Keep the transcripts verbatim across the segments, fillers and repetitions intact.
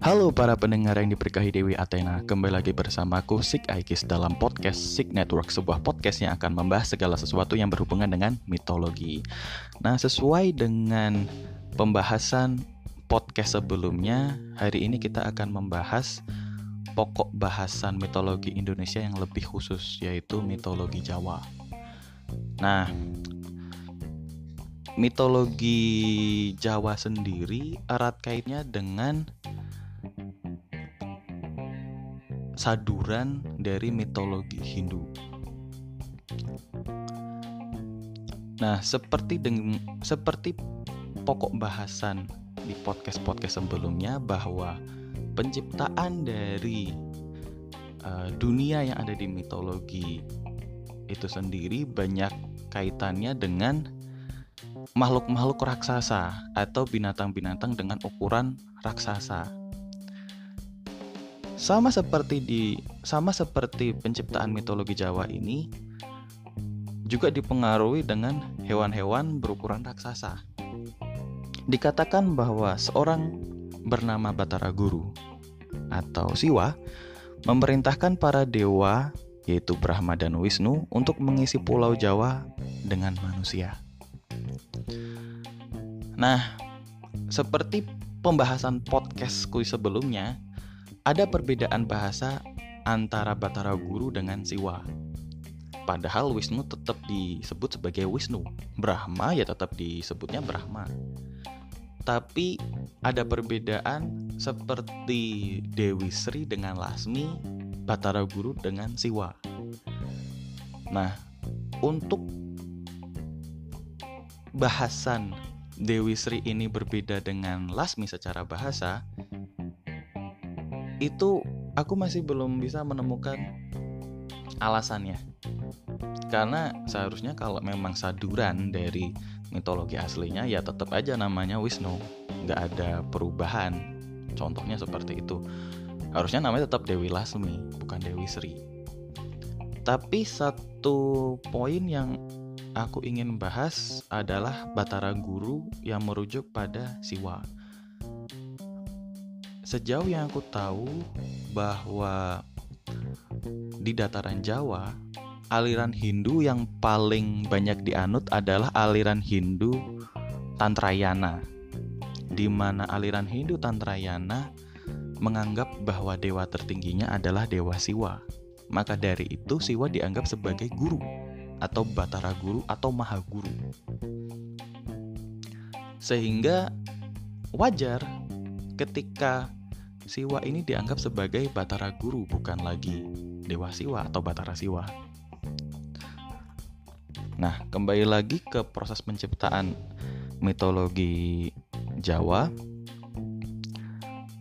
Halo para pendengar yang diberkahi Dewi Athena, kembali lagi bersamaku Sik Aikis dalam podcast Sik Network, sebuah podcast yang akan membahas segala sesuatu yang berhubungan dengan mitologi. Nah, sesuai dengan pembahasan podcast sebelumnya, hari ini kita akan membahas pokok bahasan mitologi Indonesia yang lebih khusus, yaitu mitologi Jawa. Nah, mitologi Jawa sendiri erat kaitnya dengan saduran dari mitologi Hindu. Nah, seperti deng- seperti pokok bahasan di podcast-podcast sebelumnya, bahwa penciptaan dari uh, dunia yang ada di mitologi itu sendiri banyak kaitannya dengan makhluk-makhluk raksasa atau binatang-binatang dengan ukuran raksasa. Sama seperti di sama seperti penciptaan mitologi Jawa ini juga dipengaruhi dengan hewan-hewan berukuran raksasa. Dikatakan bahwa seorang bernama Batara Guru atau Siwa memerintahkan para dewa, yaitu Brahma dan Wisnu, untuk mengisi pulau Jawa dengan manusia. Nah, seperti pembahasan podcastku sebelumnya, ada perbedaan bahasa antara Batara Guru dengan Siwa. Padahal Wisnu tetap disebut sebagai Wisnu, Brahma ya tetap disebutnya Brahma. Tapi ada perbedaan seperti Dewi Sri dengan Lasmi, Batara Guru dengan Siwa. Nah, untuk bahasan Dewi Sri ini berbeda dengan Lasmi secara bahasa, itu aku masih belum bisa menemukan alasannya. Karena seharusnya kalau memang saduran dari mitologi aslinya, ya tetap aja namanya Wisnu, nggak ada perubahan. Contohnya seperti itu. Harusnya namanya tetap Dewi Lasmi, bukan Dewi Sri. Tapi satu poin yang aku ingin bahas adalah Batara Guru yang merujuk pada Siwa. Sejauh yang aku tahu, bahwa di dataran Jawa, aliran Hindu yang paling banyak dianut adalah aliran Hindu Tantrayana, di mana aliran Hindu Tantrayana menganggap bahwa dewa tertingginya adalah dewa Siwa. Maka dari itu Siwa dianggap sebagai guru, atau Batara Guru, atau Mahaguru. Sehingga wajar ketika Siwa ini dianggap sebagai Batara Guru, bukan lagi Dewa Siwa atau Batara Siwa. Nah, kembali lagi ke proses penciptaan mitologi Jawa.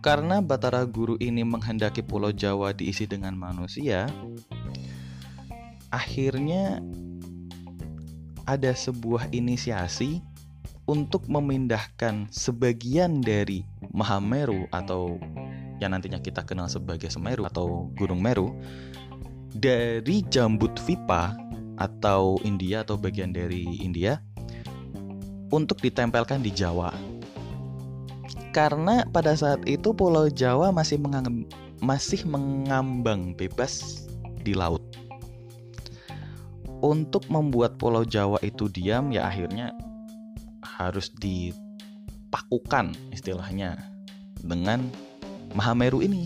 Karena Batara Guru ini menghendaki pulau Jawa diisi dengan manusia, akhirnya ada sebuah inisiasi untuk memindahkan sebagian dari Mahameru, atau yang nantinya kita kenal sebagai Semeru atau Gunung Meru, dari Jambudvipa atau India atau bagian dari India, untuk ditempelkan di Jawa. Karena pada saat itu pulau Jawa masih mengambang, masih mengambang bebas di laut. Untuk membuat pulau Jawa itu diam, ya akhirnya harus di pakukan istilahnya dengan Mahameru ini.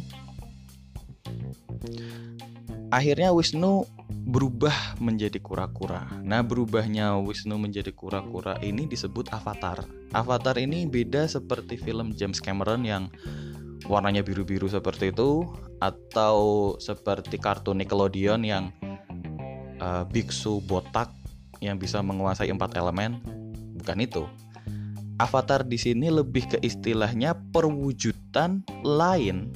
Akhirnya Wisnu berubah menjadi kura-kura. Nah, berubahnya Wisnu menjadi kura-kura ini disebut avatar. Avatar ini beda seperti film James Cameron yang warnanya biru-biru seperti itu, atau seperti kartun Nickelodeon yang uh, biksu botak yang bisa menguasai empat elemen. Bukan itu. Avatar di sini lebih ke istilahnya perwujudan lain,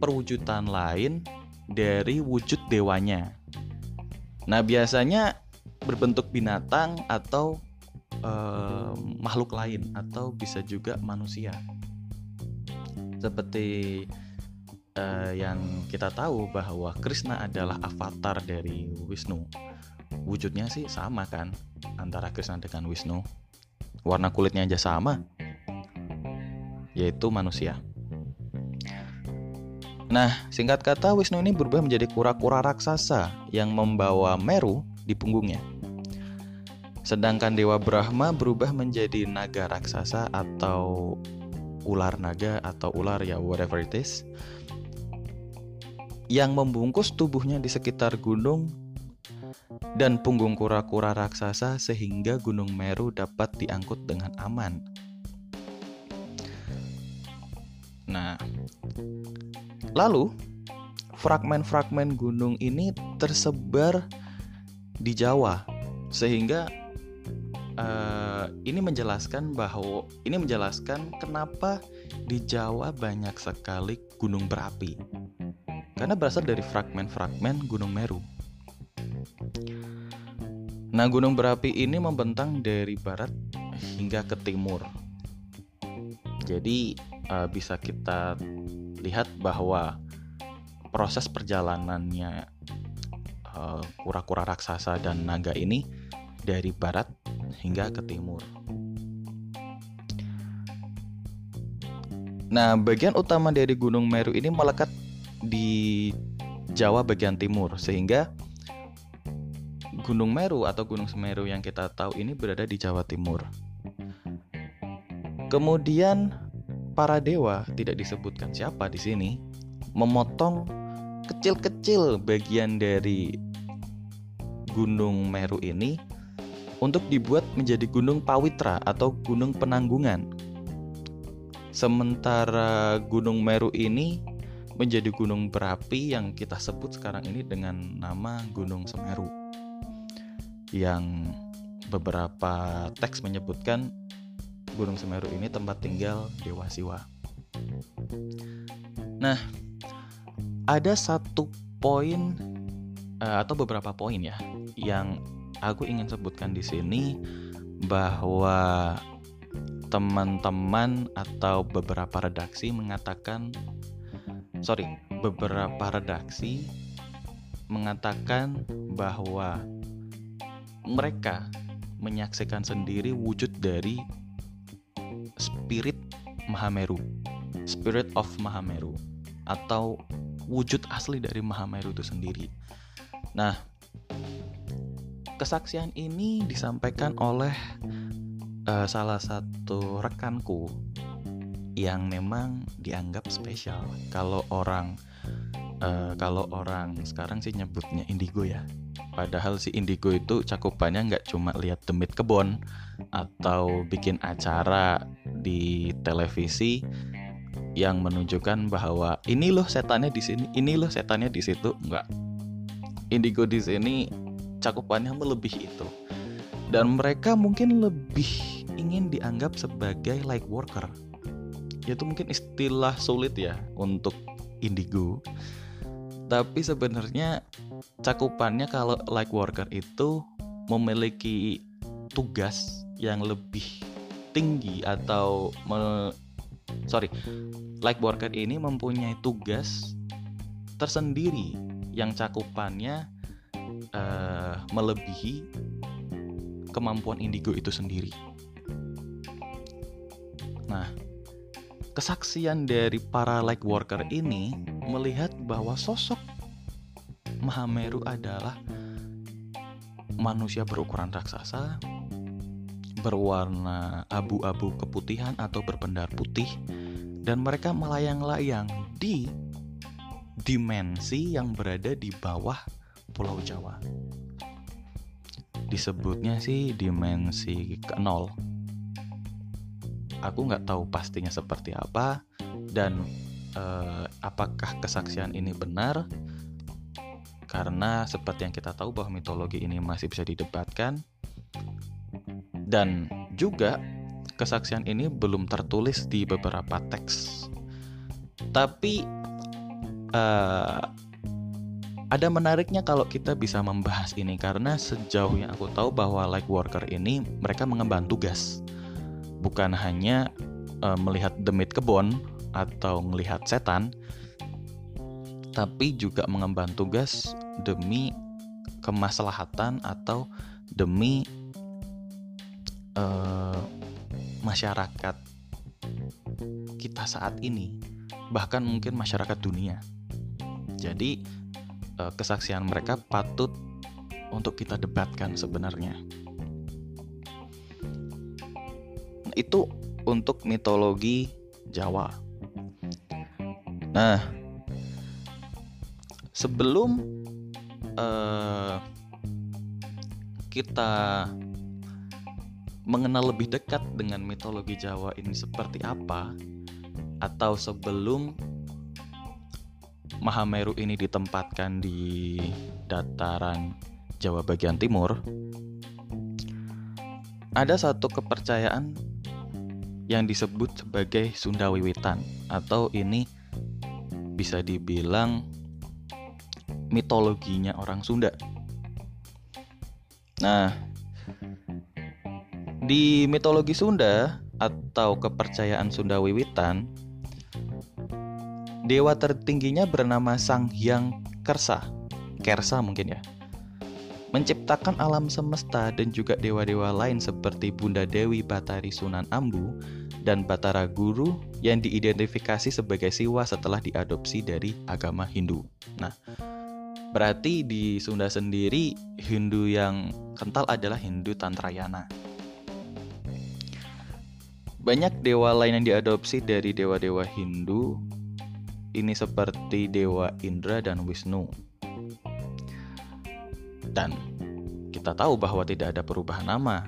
perwujudan lain dari wujud dewanya. Nah, biasanya berbentuk binatang atau eh, makhluk lain, atau bisa juga manusia. Seperti eh, yang kita tahu bahwa Krishna adalah avatar dari Wisnu. wujudnya sih sama kan antara Krishna dengan Wisnu, warna kulitnya aja sama, yaitu manusia. Nah, singkat kata Wisnu ini berubah menjadi kura-kura raksasa yang membawa Meru di punggungnya. Sedangkan Dewa Brahma berubah menjadi naga raksasa atau ular naga atau ular ya whatever it is, yang membungkus tubuhnya di sekitar gunung dan punggung kura-kura raksasa sehingga Gunung Meru dapat diangkut dengan aman. Nah, lalu fragmen-fragmen gunung ini tersebar di Jawa, sehingga uh, ini menjelaskan bahwa ini menjelaskan kenapa di Jawa banyak sekali gunung berapi, karena berasal dari fragmen-fragmen Gunung Meru. Nah, gunung berapi ini membentang dari barat hingga ke timur. Jadi uh, bisa kita lihat bahwa proses perjalanannya uh, kura-kura raksasa dan naga ini dari barat hingga ke timur. Nah, bagian utama dari Gunung Meru ini melekat di Jawa bagian timur, sehingga Gunung Meru atau Gunung Semeru yang kita tahu ini berada di Jawa Timur. Kemudian para dewa, tidak disebutkan siapa di sini, memotong kecil-kecil bagian dari Gunung Meru ini untuk dibuat menjadi Gunung Pawitra atau Gunung Penanggungan. Sementara Gunung Meru ini menjadi gunung berapi yang kita sebut sekarang ini dengan nama Gunung Semeru, yang beberapa teks menyebutkan Gunung Semeru ini tempat tinggal Dewa Siwa. Nah, ada satu poin atau beberapa poin ya yang aku ingin sebutkan di sini, bahwa teman-teman atau beberapa redaksi mengatakan sorry beberapa redaksi mengatakan bahwa mereka menyaksikan sendiri wujud dari Spirit Mahameru, Spirit of Mahameru, atau wujud asli dari Mahameru itu sendiri. Nah, kesaksian ini disampaikan oleh uh, salah satu rekanku yang memang dianggap spesial. Kalau orang uh, kalau orang sekarang sih nyebutnya indigo ya. Padahal si indigo itu cakupannya nggak cuma lihat demit kebon atau bikin acara di televisi yang menunjukkan bahwa ini loh setannya di sini, ini loh setannya di situ, nggak. Indigo di sini cakupannya melebihi itu. Dan mereka mungkin lebih ingin dianggap sebagai light worker. Itu mungkin istilah sulit ya untuk indigo. Tapi sebenarnya cakupannya kalau light worker itu memiliki tugas yang lebih tinggi atau me, sorry, light worker ini mempunyai tugas tersendiri yang cakupannya uh, melebihi kemampuan indigo itu sendiri. Nah, kesaksian dari para light worker ini melihat bahwa sosok Mahameru adalah manusia berukuran raksasa, berwarna abu-abu keputihan atau berpendar putih, dan mereka melayang-layang di dimensi yang berada di bawah Pulau Jawa. Disebutnya sih dimensi ke nol. Aku nggak tahu pastinya seperti apa dan eh, apakah kesaksian ini benar, karena seperti yang kita tahu bahwa mitologi ini masih bisa didebatkan, dan juga kesaksian ini belum tertulis di beberapa teks. Tapi eh, ada menariknya kalau kita bisa membahas ini, karena sejauh yang aku tahu bahwa light worker ini mereka mengemban tugas, bukan hanya e, melihat demit kebon atau melihat setan, tapi juga mengemban tugas demi kemaslahatan atau demi eh, masyarakat kita saat ini, bahkan mungkin masyarakat dunia. Jadi eh, kesaksian mereka patut untuk kita debatkan sebenarnya. Itu untuk mitologi Jawa. Nah, sebelum eh, kita mengenal lebih dekat dengan mitologi Jawa ini seperti apa, atau sebelum Mahameru ini ditempatkan di dataran Jawa bagian timur, ada satu kepercayaan yang disebut sebagai Sunda Wiwitan, atau ini bisa dibilang mitologinya orang Sunda. Nah, di mitologi Sunda atau kepercayaan Sunda Wiwitan, dewa tertingginya bernama Sang Hyang Kersa, Kersa mungkin ya, menciptakan alam semesta dan juga dewa-dewa lain seperti Bunda Dewi Batari Sunan Ambu dan Batara Guru yang diidentifikasi sebagai Siwa setelah diadopsi dari agama Hindu. Nah, berarti di Sunda sendiri Hindu yang kental adalah Hindu Tantrayana. Banyak dewa lain yang diadopsi dari dewa-dewa Hindu ini seperti Dewa Indra dan Wisnu. Dan kita tahu bahwa tidak ada perubahan nama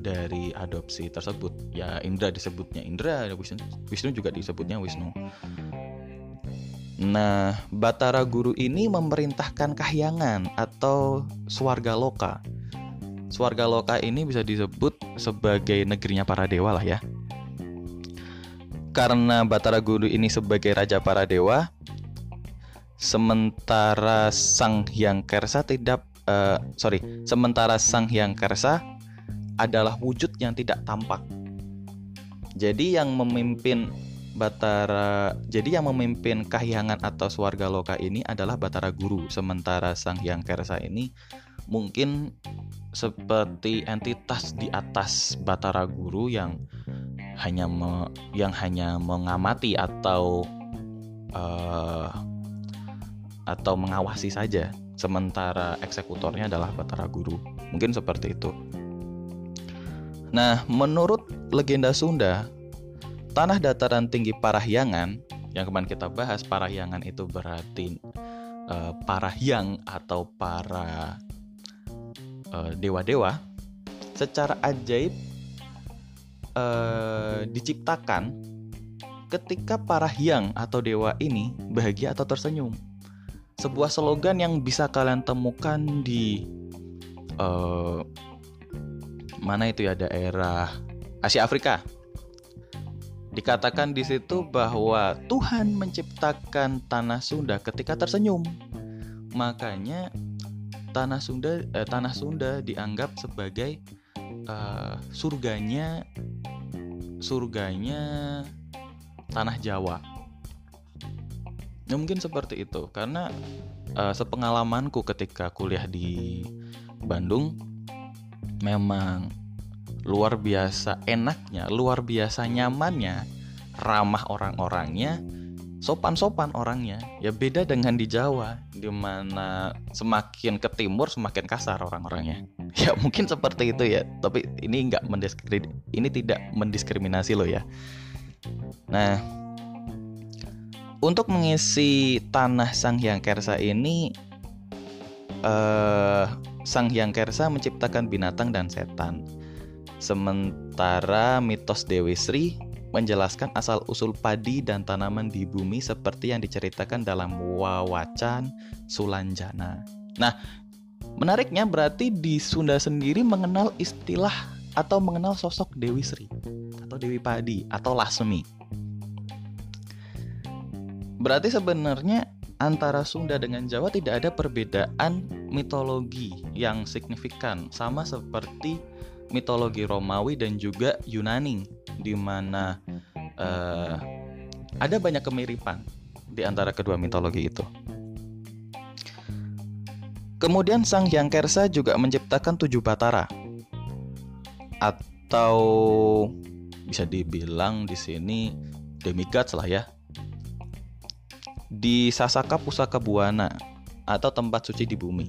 dari adopsi tersebut. Ya, Indra disebutnya Indra, Wisnu, Wisnu juga disebutnya Wisnu. Nah, Batara Guru ini memerintahkan Kahyangan atau Swargaloka. Swargaloka ini bisa disebut sebagai negerinya para dewa lah ya. Karena Batara Guru ini sebagai raja para dewa, sementara Sang Hyang Kersa tidak Uh, sorry, sementara Sang Hyang Kersa adalah wujud yang tidak tampak. Jadi yang memimpin Batara, jadi yang memimpin Kahyangan atau Swargaloka ini adalah Batara Guru, sementara Sang Hyang Kersa ini mungkin seperti entitas di atas Batara Guru yang hanya me, yang hanya mengamati atau uh, atau mengawasi saja. Sementara eksekutornya adalah Batara Guru. Mungkin seperti itu. Nah, menurut legenda Sunda, tanah dataran tinggi Parahyangan, yang kemarin kita bahas, Parahyangan itu berarti eh, Parahyang atau para eh, dewa-dewa, secara ajaib eh, diciptakan ketika Parahyang atau dewa ini bahagia atau tersenyum. Sebuah slogan yang bisa kalian temukan di uh, mana itu ya, daerah Asia Afrika. Dikatakan di situ bahwa Tuhan menciptakan tanah Sunda ketika tersenyum. Makanya tanah Sunda eh, tanah Sunda dianggap sebagai uh, surganya surganya tanah Jawa. Ya mungkin seperti itu, karena uh, sepengalamanku ketika kuliah di Bandung, memang luar biasa enaknya, luar biasa nyamannya, ramah orang-orangnya, sopan-sopan orangnya. Ya beda dengan di Jawa, di mana semakin ke timur semakin kasar orang-orangnya. Ya mungkin seperti itu ya, tapi ini nggak mendiskri- ini tidak mendiskriminasi loh ya. Nah, untuk mengisi tanah Sang Hyang Kersa ini, eh, Sang Hyang Kersa menciptakan binatang dan setan. Sementara mitos Dewi Sri menjelaskan asal-usul padi dan tanaman di bumi seperti yang diceritakan dalam Wawacan Sulanjana. Nah, menariknya berarti di Sunda sendiri mengenal istilah atau mengenal sosok Dewi Sri atau Dewi Padi atau Lasmi. Berarti sebenarnya antara Sunda dengan Jawa tidak ada perbedaan mitologi yang signifikan, sama seperti mitologi Romawi dan juga Yunani, di mana eh, ada banyak kemiripan di antara kedua mitologi itu. Kemudian Sang Hyang Kersa juga menciptakan tujuh batara, atau bisa dibilang di sini demigods lah ya, di Sasaka Pusaka Buana atau tempat suci di bumi.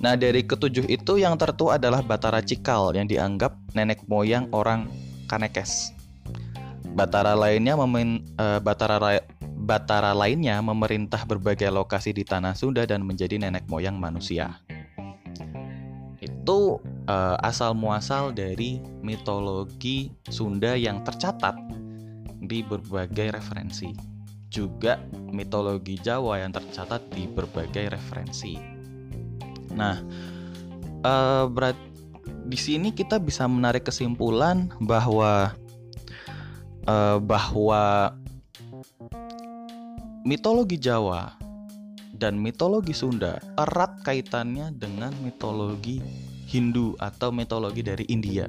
Nah, dari ketujuh itu yang tertua adalah Batara Cikal yang dianggap nenek moyang orang Kanekes. Batara lainnya memen, uh, Batara ra- Batara lainnya memerintah berbagai lokasi di tanah Sunda dan menjadi nenek moyang manusia. Itu uh, asal muasal dari mitologi Sunda yang tercatat di berbagai referensi. Juga mitologi Jawa yang tercatat di berbagai referensi. Nah, uh, berat di sini kita bisa menarik kesimpulan bahwa uh, bahwa mitologi Jawa dan mitologi Sunda erat kaitannya dengan mitologi Hindu atau mitologi dari India.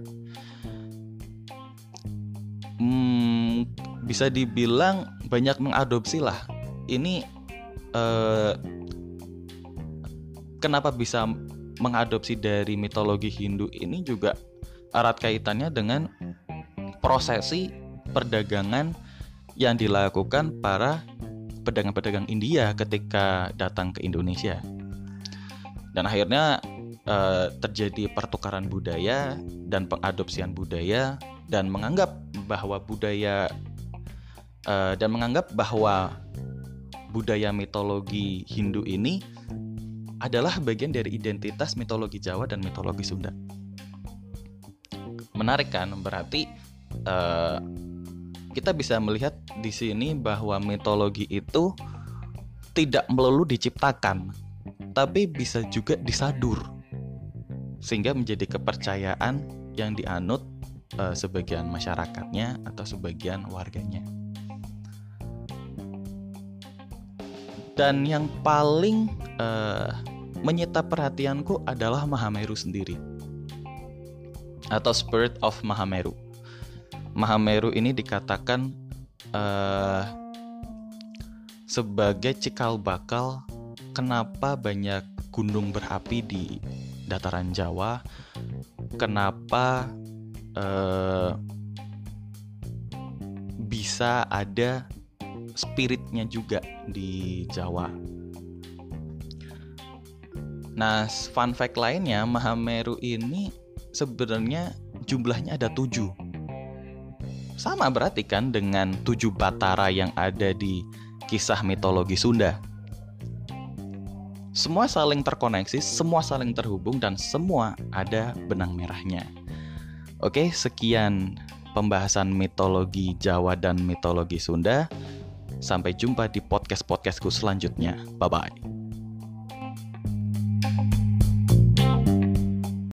Hmm, bisa dibilang banyak mengadopsi lah. Ini eh, kenapa bisa mengadopsi dari mitologi Hindu ini juga erat kaitannya dengan prosesi perdagangan yang dilakukan para pedagang-pedagang India ketika datang ke Indonesia. Dan akhirnya eh, terjadi pertukaran budaya dan pengadopsian budaya dan menganggap bahwa budaya uh, dan menganggap bahwa budaya mitologi Hindu ini adalah bagian dari identitas mitologi Jawa dan mitologi Sunda. Menarik kan? Berarti uh, kita bisa melihat di sini bahwa mitologi itu tidak melulu diciptakan, tapi bisa juga disadur sehingga menjadi kepercayaan yang dianut sebagian masyarakatnya atau sebagian warganya. Dan yang paling uh, menyita perhatianku adalah Mahameru sendiri, atau Spirit of Mahameru. Mahameru ini dikatakan uh, sebagai cikal bakal kenapa banyak gunung berapi di dataran Jawa, kenapa Uh, bisa ada spiritnya juga di Jawa. Nah, fun fact lainnya, Mahameru ini sebenarnya jumlahnya ada tujuh. Sama berarti kan dengan tujuh batara yang ada di kisah mitologi Sunda. Semua saling terkoneksi, semua saling terhubung, dan semua ada benang merahnya. Oke, sekian pembahasan mitologi Jawa dan mitologi Sunda. Sampai jumpa di podcast-podcastku selanjutnya. Bye-bye.